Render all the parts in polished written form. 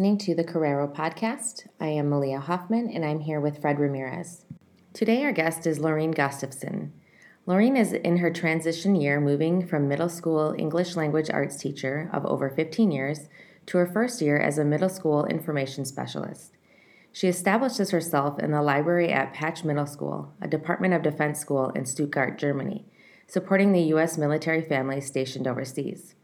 listening to the Carrero Podcast. I am Malia Hoffman, and I'm here with Fred Ramirez. Today our guest is Lorraine Gustafson. Lorraine is in her transition year, moving from middle school English language arts teacher of over 15 years to her first year as a middle school information specialist. She establishes herself in the library at Patch Middle School, a Department of Defense school in Stuttgart, Germany, supporting the U.S. military families stationed overseas.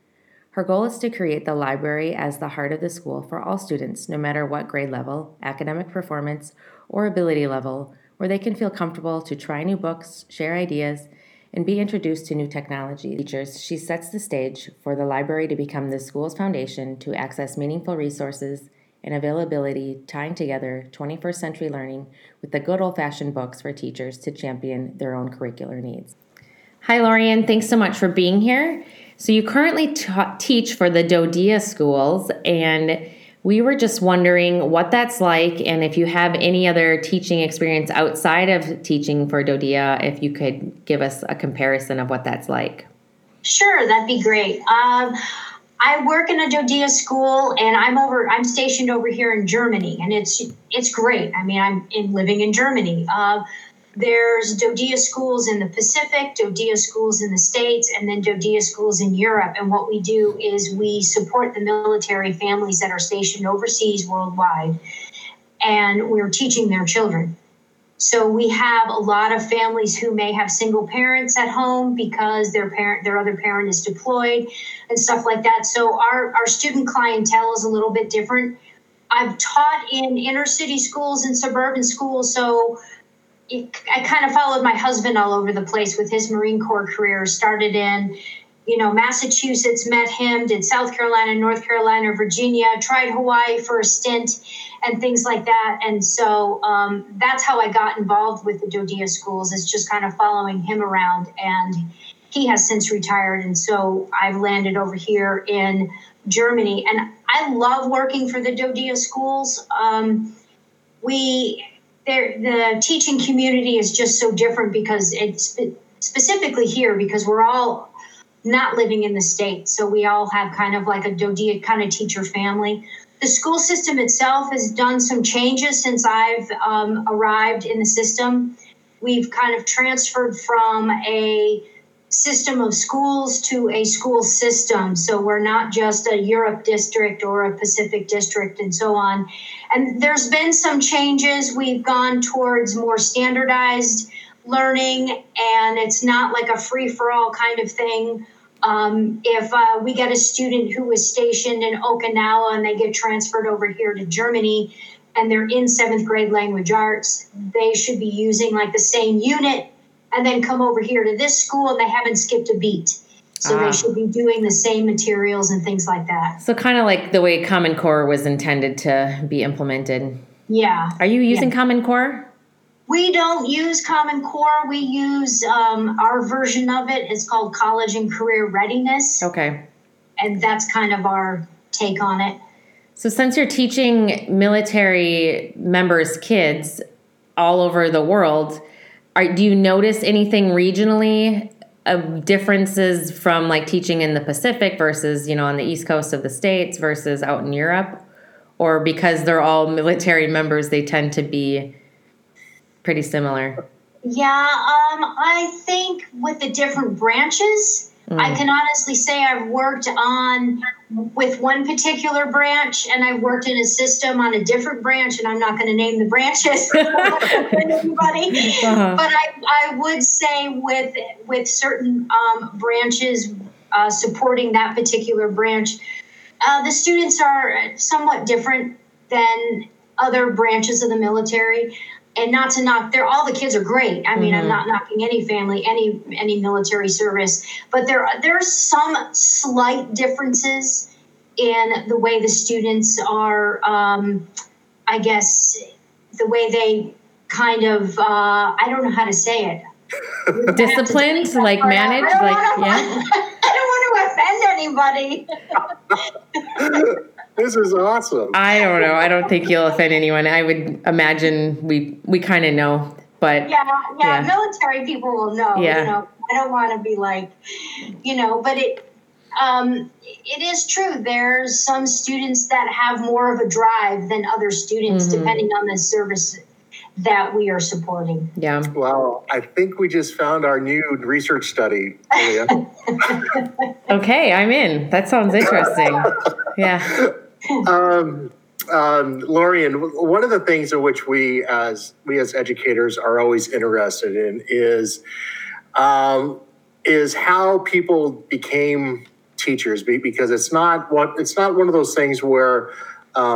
Her goal is to create the library as the heart of the school for all students, no matter what grade level, academic performance, or ability level, where they can feel comfortable to try new books, share ideas, and be introduced to new technology features. She sets the stage for the library to become the school's foundation to access meaningful resources and availability, tying together 21st century learning with the good old-fashioned books for teachers to champion their own curricular needs. Hi, Lorraine. Thanks so much for being here. So you currently teach for the DoDEA schools, and we were just wondering what that's like, and if you have any other teaching experience outside of teaching for DoDEA, if you could give us a comparison of what that's like. Sure, that'd be great. I work in a DoDEA school, and I'm stationed over here in Germany, and it's great. I mean, I'm living in Germany. There's DoDEA schools in the Pacific, DoDEA schools in the States, and then DoDEA schools in Europe. And what we do is we support the military families that are stationed overseas worldwide, and we're teaching their children. So we have a lot of families who may have single parents at home because their other parent is deployed and stuff like that. So our student clientele is a little bit different. I've taught in inner city schools and suburban schools, so I kind of followed my husband all over the place with his Marine Corps career. Started in, Massachusetts, met him, did South Carolina, North Carolina, Virginia, tried Hawaii for a stint and things like that. And so that's how I got involved with the DoDEA schools, is just kind of following him around. And he has since retired. And so I've landed over here in Germany. And I love working for the DoDEA schools. The teaching community is just so different because it's specifically here, because we're all not living in the States. So we all have kind of like a DoDEA kind of teacher family. The school system itself has done some changes since I've arrived in the system. We've kind of transferred from a system of schools to a school system. So we're not just a Europe district or a Pacific district and so on. And there's been some changes. We've gone towards more standardized learning, and it's not like a free-for-all kind of thing. If we get a student who is stationed in Okinawa and they get transferred over here to Germany and they're in seventh grade language arts, they should be using like the same unit and then come over here to this school and they haven't skipped a beat. So they should be doing the same materials and things like that. So kind of like the way Common Core was intended to be implemented. Yeah. Are you using Common Core? We don't use Common Core. We use our version of it. It's called College and Career Readiness. Okay. And that's kind of our take on it. So since you're teaching military members' kids all over the world, do you notice anything regionally of differences from like teaching in the Pacific versus, on the East Coast of the States versus out in Europe? Or because they're all military members, they tend to be pretty similar? Yeah, I think with the different branches, I can honestly say I've worked with one particular branch, and I've worked in a system on a different branch, and I'm not going to name the branches for anybody. Uh-huh. But I would say with certain branches supporting that particular branch, the students are somewhat different than other branches of the military. And not to knock, all the kids are great. I mean, I'm not knocking any family, any military service, but there are some slight differences in the way the students are, I guess, the way they kind of, I don't know how to say it. Disciplined, like managed, I don't want to offend anybody. This is awesome. I don't know. I don't think you'll offend anyone. I would imagine we kind of know, but military people will know. Yeah. I don't want to be like, but It is true. There's some students that have more of a drive than other students, mm-hmm. depending on the service that we are supporting. Yeah. Wow. I think we just found our new research study. Okay. I'm in. That sounds interesting. Yeah. Lorraine, one of the things in which we as educators are always interested in is how people became teachers, because it's not one of those things where a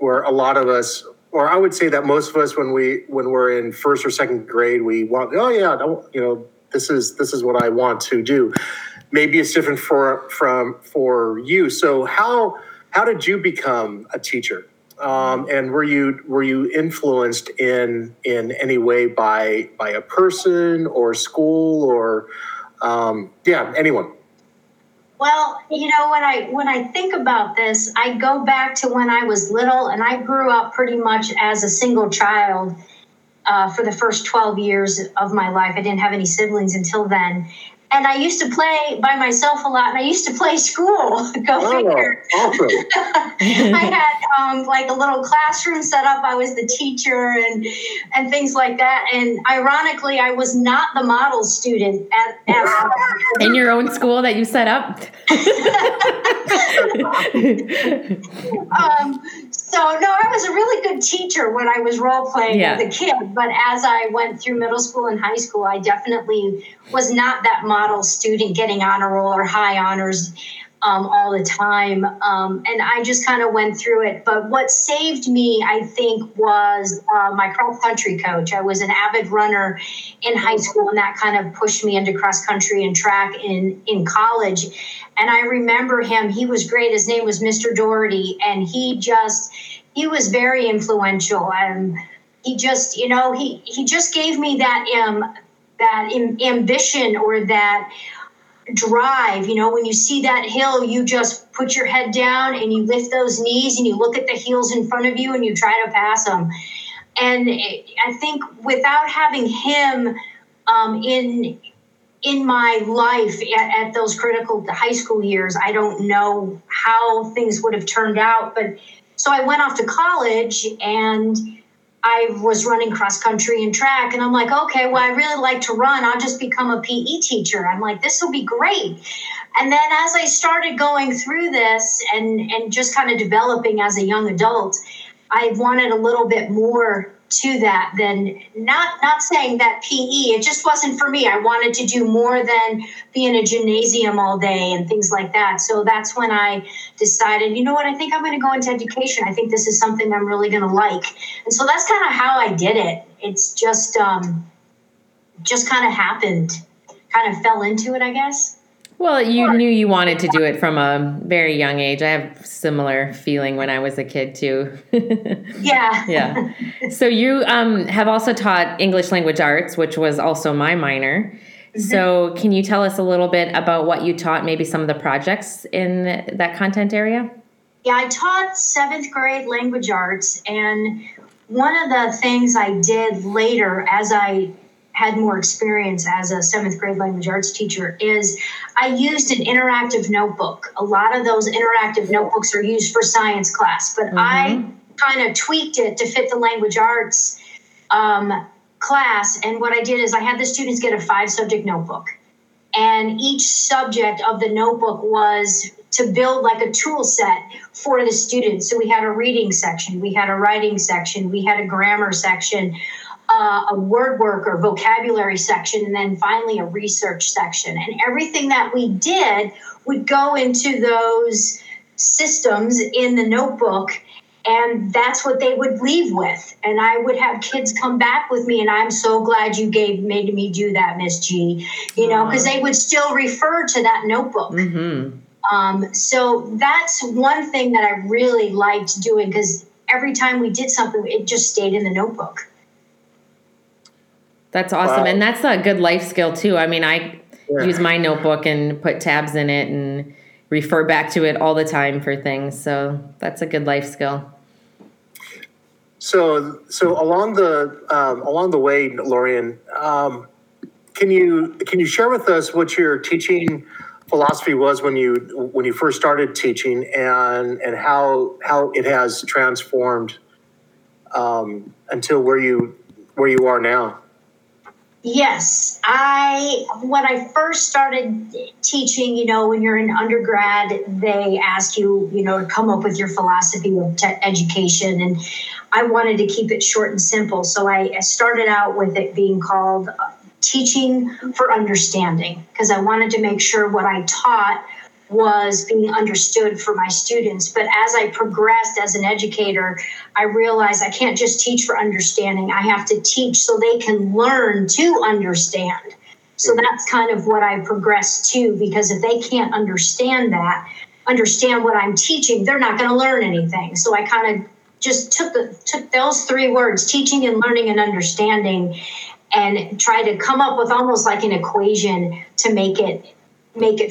lot of us, or I would say that most of us, when we're in first or second grade, we want, this is what I want to do. Maybe it's different for you. So how did you become a teacher? And were you influenced in any way by a person or school or anyone? Well, when I think about this, I go back to when I was little, and I grew up pretty much as a single child for the first 12 years of my life. I didn't have any siblings until then. And I used to play by myself a lot, and I used to play school. Go figure. Awesome. I had a little classroom set up. I was the teacher and things like that. And ironically, I was not the model student at in your own school that you set up. So, I was a really good teacher when I was role playing with a kid. But as I went through middle school and high school, I definitely was not that model student getting honor roll or high honors all the time. And I just kind of went through it. But what saved me, I think, was my cross country coach. I was an avid runner in high school, and that kind of pushed me into cross country and track in college. And I remember him. He was great. His name was Mr. Doherty. And he was very influential. And he just, he just gave me that ambition or that drive. When you see that hill, you just put your head down and you lift those knees and you look at the heels in front of you and you try to pass them. And I think without having him in my life at those critical high school years, I don't know how things would have turned out. But so I went off to college and I was running cross country and track, and I'm like, okay, well, I really like to run. I'll just become a PE teacher. I'm like, this will be great. And then as I started going through this and just kind of developing as a young adult, I wanted a little bit more to that than not saying that PE, it just wasn't for me. I wanted to do more than be in a gymnasium all day and things like that. So that's when I decided, I think I'm going to go into education. I think this is something I'm really going to like. And so that's kind of how I did it. It's just kind of happened, kind of fell into it, I guess. Well, you knew you wanted to do it from a very young age. I have similar feeling when I was a kid too. Yeah. Yeah. So you have also taught English language arts, which was also my minor. Mm-hmm. So can you tell us a little bit about what you taught, maybe some of the projects in that content area? Yeah, I taught 7th grade language arts. And one of the things I did later as I had more experience as a 7th grade language arts teacher is I used an interactive notebook. A lot of those interactive notebooks are used for science class, but mm-hmm. I kind of tweaked it to fit the language arts class. And what I did is I had the students get a 5-subject notebook, and each subject of the notebook was to build like a tool set for the students. So we had a reading section, we had a writing section, we had a grammar section, a word work or vocabulary section, and then finally a research section. And everything that we did would go into those systems in the notebook, and that's what they would leave with. And I would have kids come back with me, and I'm so glad you made me do that, Miss G, because they would still refer to that notebook. Mm-hmm. So that's one thing that I really liked doing, because every time we did something, it just stayed in the notebook. That's awesome. Wow. And that's a good life skill too. I mean, I use my notebook and put tabs in it and refer back to it all the time for things. So that's a good life skill. So along the way, Lorraine, can you share with us what your teaching philosophy was when you first started teaching, and how it has transformed until where you are now. Yes, when I first started teaching, when you're in undergrad, they ask you, to come up with your philosophy of education, and I wanted to keep it short and simple. So I started out with it being called Teaching for Understanding, because I wanted to make sure what I taught was being understood for my students. But as I progressed as an educator, I realized I can't just teach for understanding. I have to teach so they can learn to understand. So that's kind of what I progressed to, because if they can't understand what I'm teaching, they're not going to learn anything. So I kind of just took those three words, teaching and learning and understanding, and tried to come up with almost like an equation to make it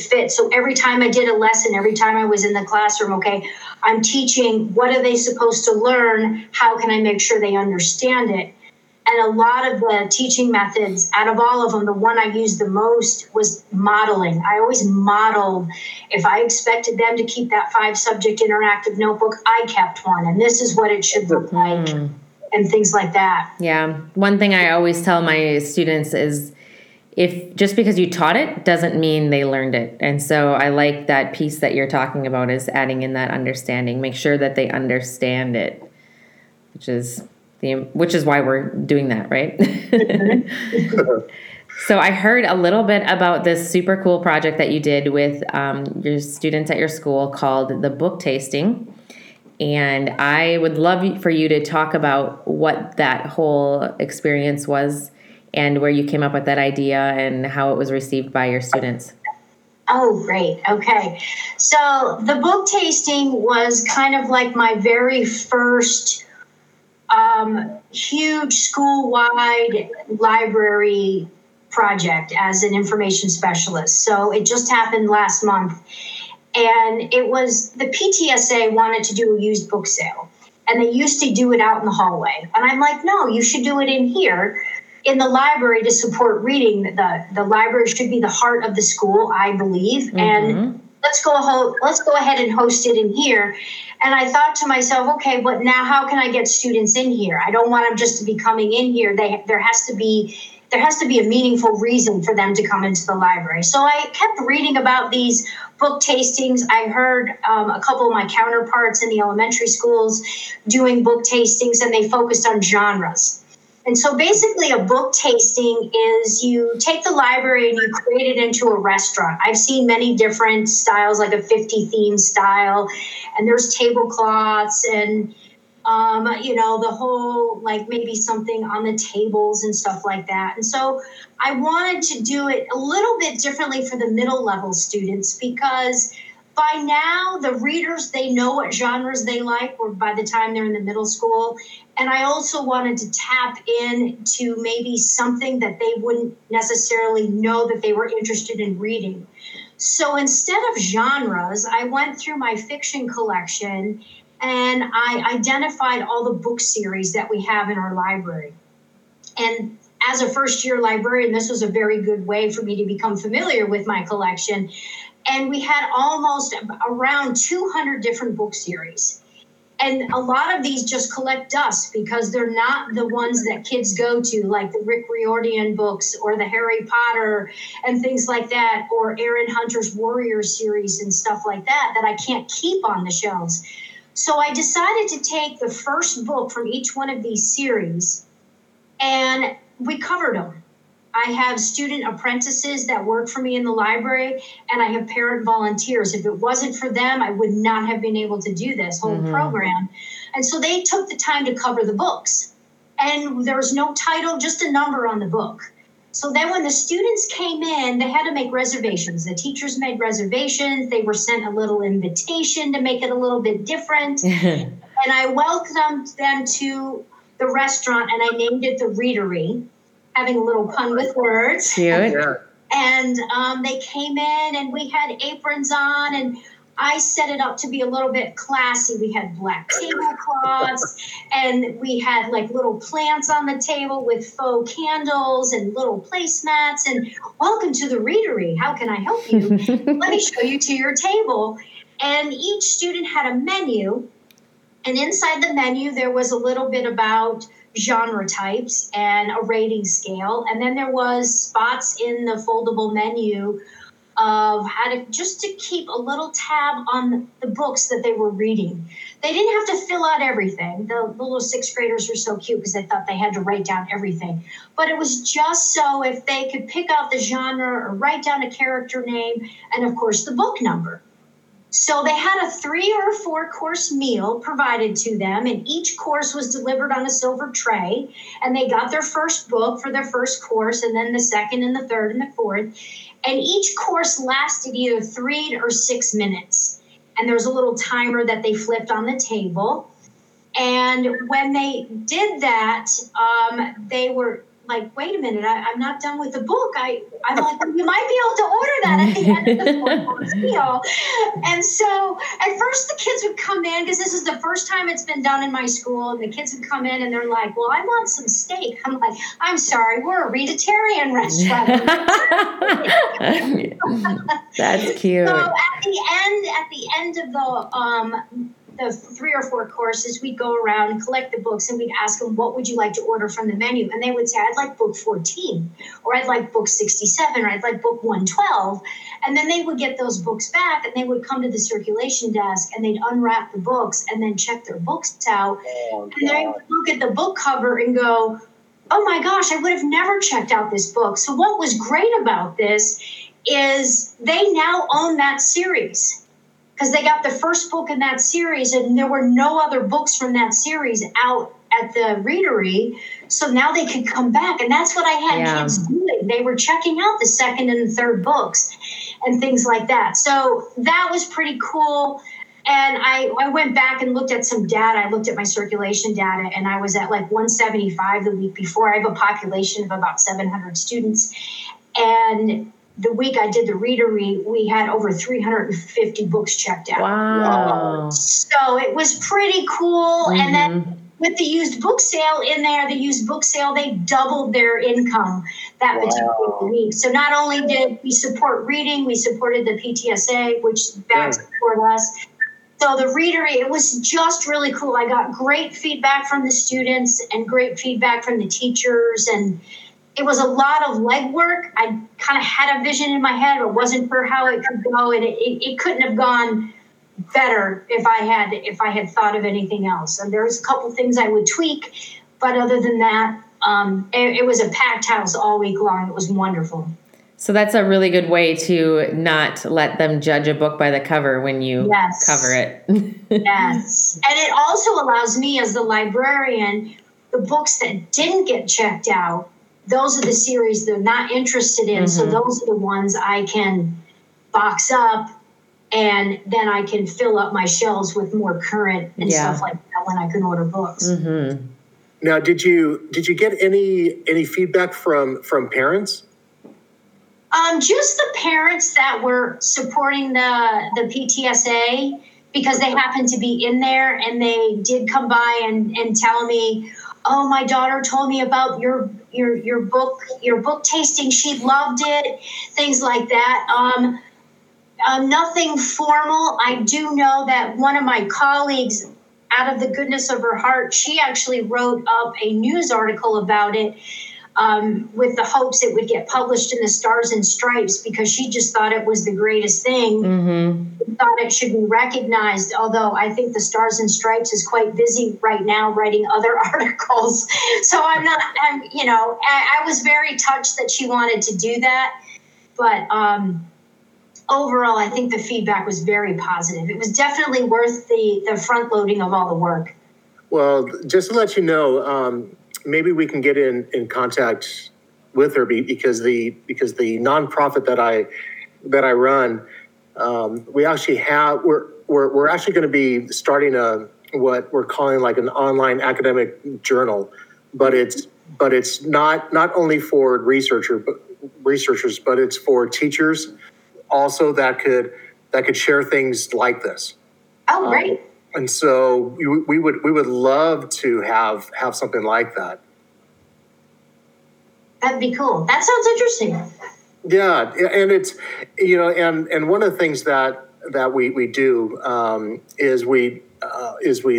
fit. So every time I did a lesson, every time I was in the classroom, okay, I'm teaching, what are they supposed to learn? How can I make sure they understand it? And a lot of the teaching methods, out of all of them, the one I used the most was modeling. I always modeled. If I expected them to keep that 5-subject interactive notebook, I kept one, and this is what it should look like, and things like that. Yeah. One thing I always tell my students is, if just because you taught it doesn't mean they learned it. And so I like that piece that you're talking about, is adding in that understanding. Make sure that they understand it, which is why we're doing that, right? So I heard a little bit about this super cool project that you did with your students at your school called the book tasting. And I would love for you to talk about what that whole experience was, and where you came up with that idea, and how it was received by your students. Oh, great. Okay. So the book tasting was kind of like my very first huge school-wide library project as an information specialist. So it just happened last month. And it was, the PTSA wanted to do a used book sale, and they used to do it out in the hallway. And I'm like, no, you should do it in here in the library to support reading. The library should be the heart of the school, I believe. Mm-hmm. And let's go ahead and host it in here. And I thought to myself, okay, but now how can I get students in here? I don't want them just to be coming in here. There has to be a meaningful reason for them to come into the library. So I kept reading about these book tastings. I heard a couple of my counterparts in the elementary schools doing book tastings, and they focused on genres. And so basically a book tasting is, you take the library and you create it into a restaurant. I've seen many different styles, like a 50-theme style, and there's tablecloths and the whole, like, maybe something on the tables and stuff like that. And so I wanted to do it a little bit differently for the middle level students, because by now the readers, they know what genres they like, or by the time they're in the middle school. And I also wanted to tap into maybe something that they wouldn't necessarily know that they were interested in reading. So instead of genres, I went through my fiction collection and I identified all the book series that we have in our library. And as a first-year librarian, this was a very good way for me to become familiar with my collection. And we had almost around 200 different book series. And a lot of these just collect dust because they're not the ones that kids go to, like the Rick Riordan books or the Harry Potter and things like that, or Aaron Hunter's Warrior series and stuff like that I can't keep on the shelves. So I decided to take the first book from each one of these series, and we covered them. I have student apprentices that work for me in the library, and I have parent volunteers. If it wasn't for them, I would not have been able to do this whole program. And so they took the time to cover the books. And there was no title, just a number on the book. So then when the students came in, they had to make reservations. The teachers made reservations. They were sent a little invitation to make it a little bit different. And I welcomed them to the restaurant, and I named it the Readery, having a little pun with words. Yeah. And they came in, and we had aprons on, and I set it up to be a little bit classy. We had black tablecloths, and we had like little plants on the table with faux candles and little placemats and welcome to the readery. How can I help you? Let me show you to your table. And each student had a menu, and inside the menu there was a little bit about genre types and a rating scale. And then there was spots in the foldable menu of how to just to keep a little tab on the books that they were reading. They didn't have to fill out everything. The little sixth graders were so cute because they thought they had to write down everything. But it was just so if they could pick out the genre or write down a character name and, of course, the book number. So they had a 3 or 4 course meal provided to them, and each course was delivered on a silver tray, and they got their first book for their first course, and then the second and the third and the fourth. And each course lasted either 3 or 6 minutes. And there was a little timer that they flipped on the table. And when they did that, they were like, wait a minute, I'm not done with the book. I'm like, well, you might be able to order that at the end of the 4 course meal. And so at first the kids would come in, because this is the first time it's been done in my school, and the kids would come in and they're like, well, I want some steak. I'm like, I'm sorry, we're a vegetarian restaurant. That's cute. So at the end of the 3 or 4 courses, we'd go around and collect the books, and we'd ask them, what would you like to order from the menu? And they would say, I'd like book 14, or I'd like book 67, or I'd like book 112. And then they would get those books back, and they would come to the circulation desk, and they'd unwrap the books and then check their books out. Oh, and they would look at the book cover and go, oh my gosh, I would have never checked out this book. So what was great about this is they now own that series, because they got the first book in that series, and there were no other books from that series out at the readery. So now they could come back. And that's what I had kids doing. They were checking out the second and third books and things like that. So that was pretty cool. And I went back and looked at some data. I looked at my circulation data, and I was at like 175 the week before. I have a population of about 700 students. And the week I did the readery, we had over 350 books checked out. Wow. So it was pretty cool. Mm-hmm. And then with the used book sale in there, they doubled their income that particular week. So not only did we support reading, we supported the PTSA, which back support us. So the readery, it was just really cool. I got great feedback from the students and great feedback from the teachers, and it was a lot of legwork. I kind of had a vision in my head, but wasn't sure how it could go, and it couldn't have gone better if I had thought of anything else. And there was a couple things I would tweak, but other than that, it was a packed house all week long. It was wonderful. So that's a really good way to not let them judge a book by the cover when you cover it. Yes, and it also allows me as the librarian, the books that didn't get checked out, those are the series they're not interested in. Mm-hmm. So those are the ones I can box up, and then I can fill up my shelves with more current and stuff like that when I can order books. Mm-hmm. Now, did you get any feedback from parents? Just the parents that were supporting the PTSA, because they happened to be in there, and they did come by and tell me, oh, my daughter told me about your book tasting. She loved it, things like that. Nothing formal. I do know that one of my colleagues, out of the goodness of her heart, she actually wrote up a news article about it with the hopes it would get published in the Stars and Stripes, because she just thought it was the greatest thing. Mm-hmm. Thought it should be recognized, although I think the Stars and Stripes is quite busy right now writing other articles. So I was very touched that she wanted to do that. But overall, I think the feedback was very positive. It was definitely worth the front loading of all the work. Well, just to let you know, maybe we can get in contact with her, because the nonprofit that I run, we're actually going to be starting what we're calling like an online academic journal, but it's not only for researchers, but it's for teachers also that could that could share things like this. Oh, great. And so we would love to have something like that. That'd be cool. That sounds interesting. Yeah. And it's, you know, and one of the things that we do is we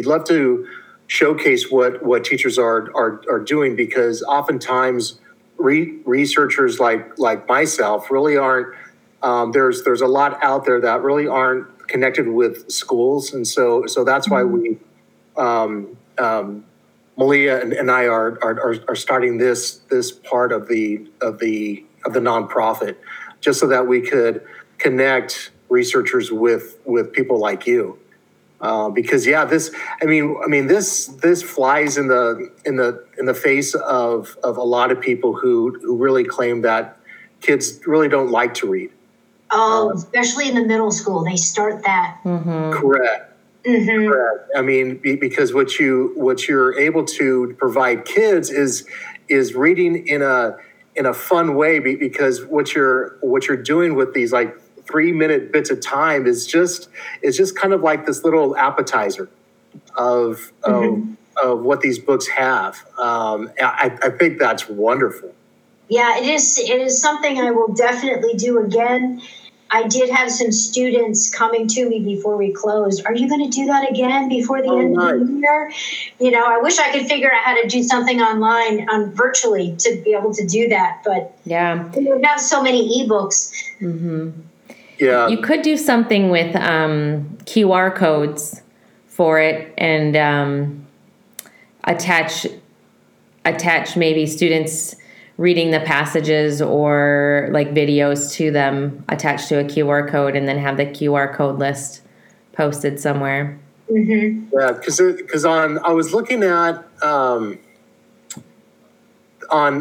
love to showcase what teachers are doing, because oftentimes researchers like myself really aren't, there's a lot out there that really aren't connected with schools. And so that's why we, Malia and I are starting this part of the nonprofit, just so that we could connect researchers with people like you, because this flies in the face of a lot of people who really claim that kids really don't like to read. Oh, especially in the middle school, they start that. Mm-hmm. Correct. Mm-hmm. Correct. I mean, because what you're able to provide kids is reading in a fun way, because what you're doing with these like 3-minute bits of time is just kind of like this little appetizer of what these books have. I think that's wonderul. Yeah, it is something I will definitely do again. I did have some students coming to me before we closed. Are you going to do that again before the end of the year? You know, I wish I could figure out how to do something online virtually to be able to do that. But yeah, we have so many ebooks. Mm-hmm. Yeah, you could do something with QR codes for it, and attach maybe students reading the passages or like videos to them attached to a QR code, and then have the QR code list posted somewhere. Mm-hmm. Yeah, because I was looking at on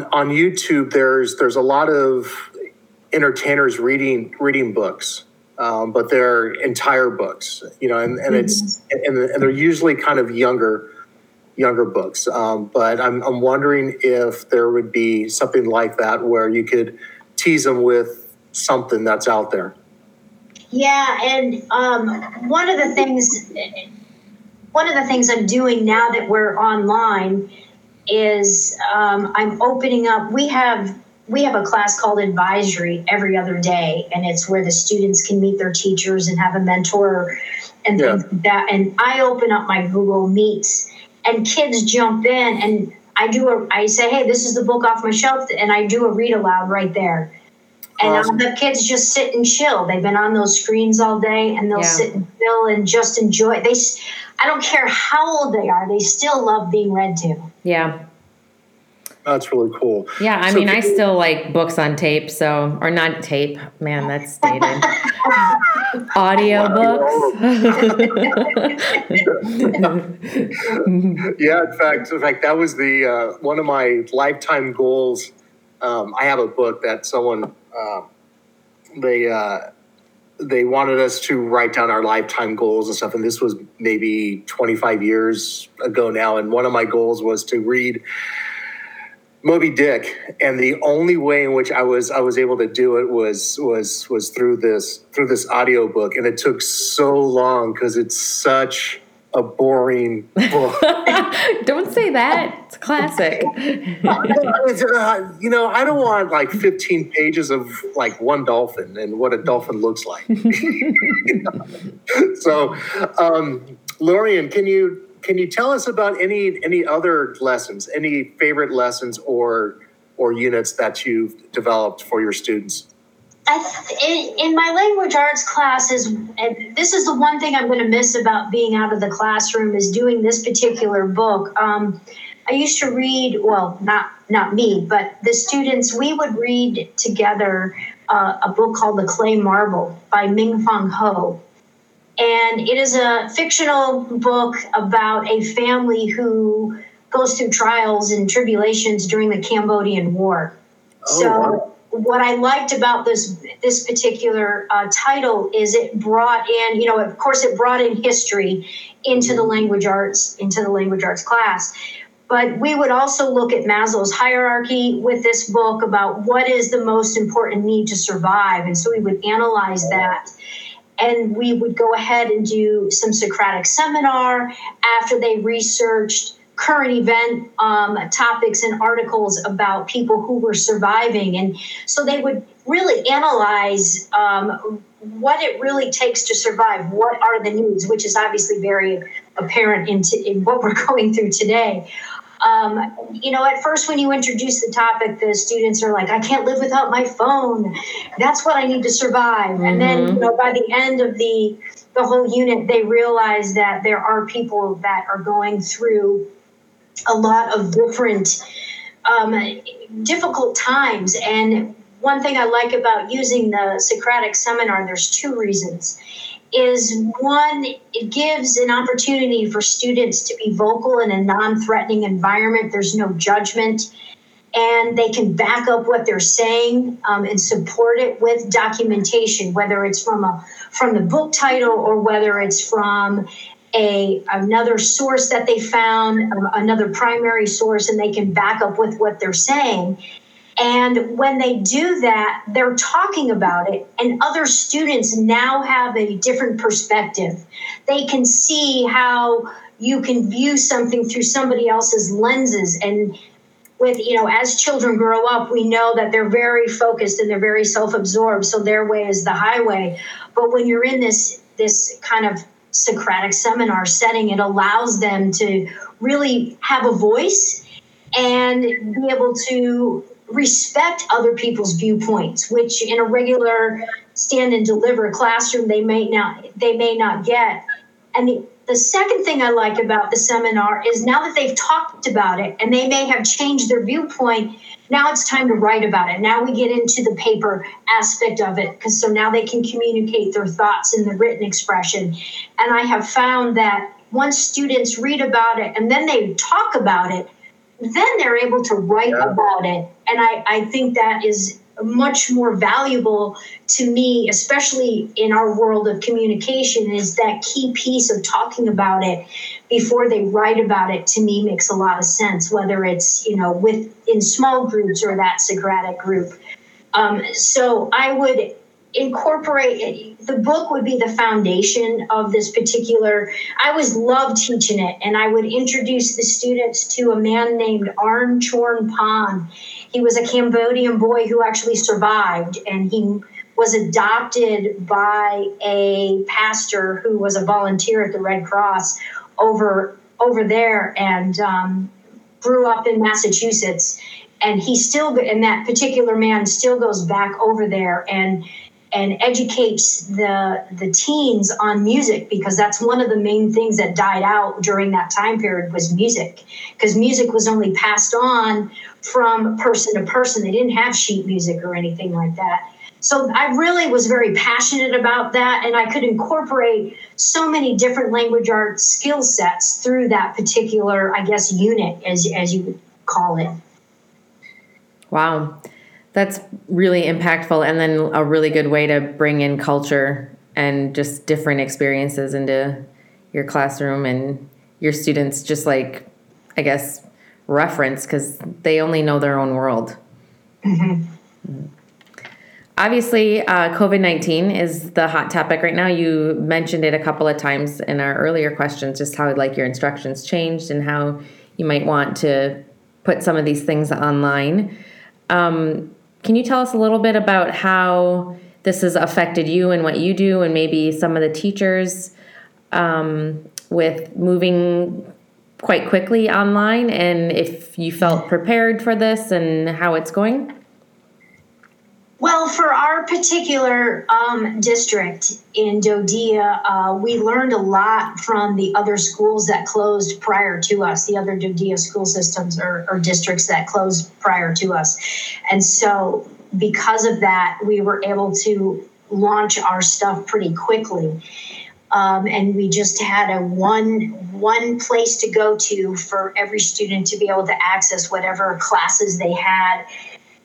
YouTube, there's a lot of entertainers reading books, but they're entire books, you know, and it's and they're usually kind of younger books, but I'm wondering if there would be something like that where you could tease them with something that's out there. Yeah, and one of the things I'm doing now that we're online is I'm opening up. We have a class called Advisory every other day, and it's where the students can meet their teachers and have a mentor and things like that. And I open up my Google Meets. And kids jump in, and I say, hey, this is the book off my shelf, and I do a read aloud right there. And the kids just sit and chill. They've been on those screens all day, and they'll sit and chill and just enjoy it. I don't care how old they are, they still love being read to. Yeah. That's really cool. Yeah, I still like books on tape, or not tape. Man, that's dated. Audiobooks. Yeah, in fact, that was the one of my lifetime goals. I have a book that someone they wanted us to write down our lifetime goals and stuff, and this was maybe 25 years ago now. And one of my goals was to read Moby Dick, and the only way in which I was able to do it was through this audiobook, and it took so long because it's such a boring book. Don't say that. It's a classic. I don't want like 15 pages of like one dolphin and what a dolphin looks like. So, Lorraine, can you tell us about any other lessons, any favorite lessons or units that you've developed for your students? In my language arts classes, and this is the one thing I'm going to miss about being out of the classroom, is doing this particular book. I used to read, well, not me, but the students, we would read together a book called The Clay Marble by Ming Fang Ho. And it is a fictional book about a family who goes through trials and tribulations during the Cambodian War. Oh, so wow. What I liked about this particular title is it brought in, you know, of course it brought in history into the language arts class. But we would also look at Maslow's hierarchy with this book about what is the most important need to survive. And so we would analyze that. And we would go ahead and do some Socratic seminar after they researched current event topics and articles about people who were surviving. And so they would really analyze what it really takes to survive, what are the needs, which is obviously very apparent in what we're going through today. At first when you introduce the topic, the students are like, I can't live without my phone. That's what I need to survive. Mm-hmm. And then, by the end of the whole unit, they realize that there are people that are going through a lot of different difficult times. And one thing I like about using the Socratic seminar, there's two reasons, is one, it gives an opportunity for students to be vocal in a non-threatening environment. There's no judgment, and they can back up what they're saying and support it with documentation, whether it's from the book title or whether it's from another source that they found, another primary source, and they can back up with what they're saying. And when they do that, they're talking about it, and other students now have a different perspective. They can see how you can view something through somebody else's lenses. And with, as children grow up, we know that they're very focused and they're very self-absorbed, so their way is the highway. But when you're in this kind of Socratic seminar setting, it allows them to really have a voice and be able to respect other people's viewpoints, which in a regular stand and deliver classroom they may not get. And the second thing I like about the seminar is now that they've talked about it and they may have changed their viewpoint, now it's time to write about it. Now we get into the paper aspect of it, because so now they can communicate their thoughts in the written expression. And I have found that once students read about it and then they talk about it, then they're able to write about it. And I think that is much more valuable to me, especially in our world of communication, is that key piece of talking about it before they write about it, to me, makes a lot of sense, whether it's, in small groups or that Socratic group. So I would incorporate, the book would be the foundation of this particular, I always loved teaching it, and I would introduce the students to a man named Arn Chorn Pond. He was a Cambodian boy who actually survived, and he was adopted by a pastor who was a volunteer at the Red Cross over there, and grew up in Massachusetts. And that particular man still goes back over there and educates the teens on music, because that's one of the main things that died out during that time period was music, because music was only passed on from person to person. They didn't have sheet music or anything like that. So I really was very passionate about that, and I could incorporate so many different language arts skill sets through that particular, I guess, unit, as you would call it. Wow. That's really impactful, and then a really good way to bring in culture and just different experiences into your classroom and your students, just like, I guess, reference, because they only know their own world. Mm-hmm. Obviously, COVID-19 is the hot topic right now. You mentioned it a couple of times in our earlier questions, just how your instructions changed and how you might want to put some of these things online. Can you tell us a little bit about how this has affected you and what you do, and maybe some of the teachers with moving quite quickly online, and if you felt prepared for this and how it's going? Well, for our particular district in DoDEA, we learned a lot from the other schools that closed prior to us, the other DoDEA school systems or districts that closed prior to us. And so because of that, we were able to launch our stuff pretty quickly. And we just had a one place to go to for every student to be able to access whatever classes they had.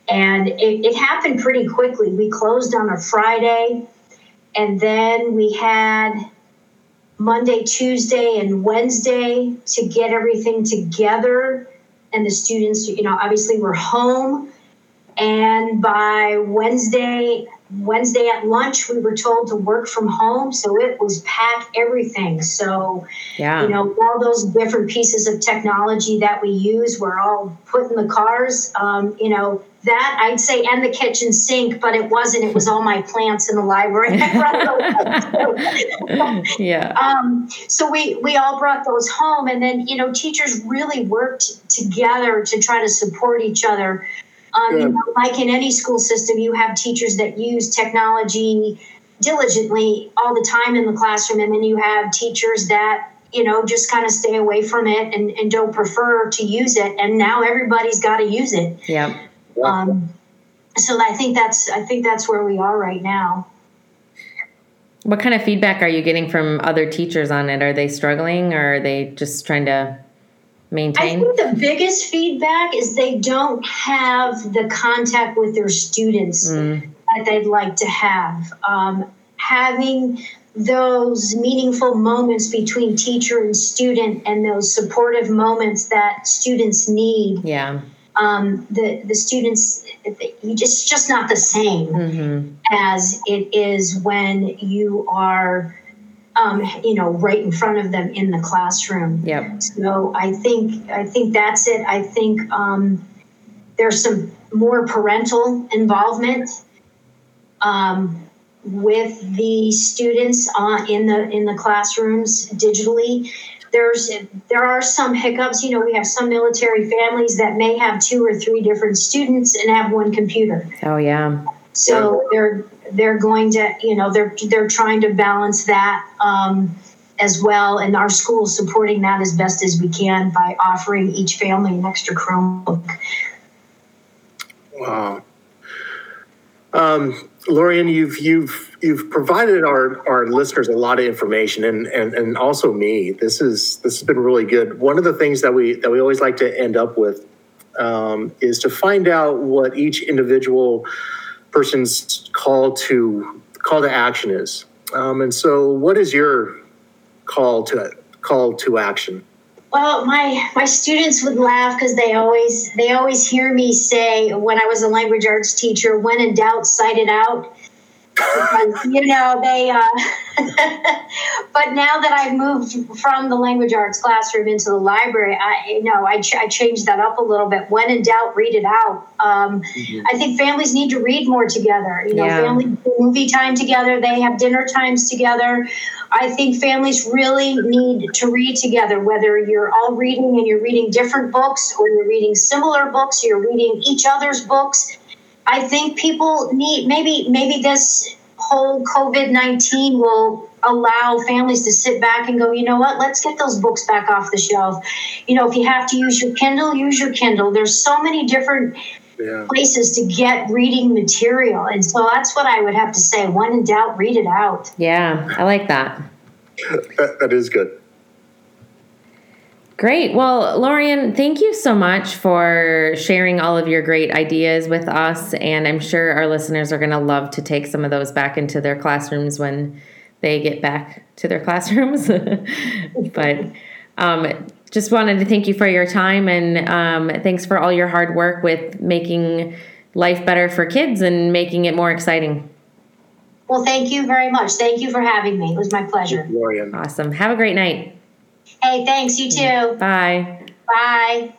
And it happened pretty quickly. We closed on a Friday, and then we had Monday, Tuesday, and Wednesday to get everything together. And the students, obviously were home. And by Wednesday, Wednesday at lunch, we were told to work from home, so it was pack everything. So, yeah. You know, all those different pieces of technology that we use were all put in the cars, you know, that I'd say, and the kitchen sink, but it wasn't. It was all my plants in the library. Yeah. So we all brought those home, and then, you know, teachers really worked together to try to support each other. You know, like in any school system, you have teachers that use technology diligently all the time in the classroom, and then you have teachers that, you know, just kind of stay away from it and don't prefer to use it. And now everybody's got to use it. Yeah. So I think that's where we are right now. What kind of feedback are you getting from other teachers on it? Are they struggling, or are they just trying to maintain? I think the biggest feedback is they don't have the contact with their students that they'd like to have. Having those meaningful moments between teacher and student, and those supportive moments that students need. Yeah. The students, it's just not the same as it is when you are, you know, right in front of them in the classroom. Yep. So I think that's it. I think there's some more parental involvement with the students in the classrooms digitally. There are some hiccups. You know, we have some military families that may have 2 or 3 different students and have one computer. Oh yeah. So they're going to, you know, they're trying to balance that as well, and our school is supporting that as best as we can by offering each family an extra Chromebook. Wow. Lorraine, you've provided our listeners a lot of information and also me. This has been really good. One of the things that we always like to end up with is to find out what each individual person's call to action is. And so what is your call to action? Well, my students would laugh because they always hear me say, when I was a language arts teacher, when in doubt, cite it out. Because, you know, they. But now that I've moved from the language arts classroom into the library, I changed that up a little bit. When in doubt, read it out. I think families need to read more together. You know, Family movie time together. They have dinner times together. I think families really need to read together, whether you're all reading and you're reading different books, or you're reading similar books, you're reading each other's books. I think people need, maybe this whole COVID-19 will allow families to sit back and go, you know what, let's get those books back off the shelf. You know, if you have to use your Kindle, use your Kindle. There's so many different places to get reading material. And so that's what I would have to say. When in doubt, read it out. Yeah, I like that. That is good. Great. Well, Lorraine, thank you so much for sharing all of your great ideas with us. And I'm sure our listeners are going to love to take some of those back into their classrooms when they get back to their classrooms. But just wanted to thank you for your time, and thanks for all your hard work with making life better for kids and making it more exciting. Well, thank you very much. Thank you for having me. It was my pleasure. Lorraine. Awesome. Have a great night. Hey, thanks. You too. Bye. Bye.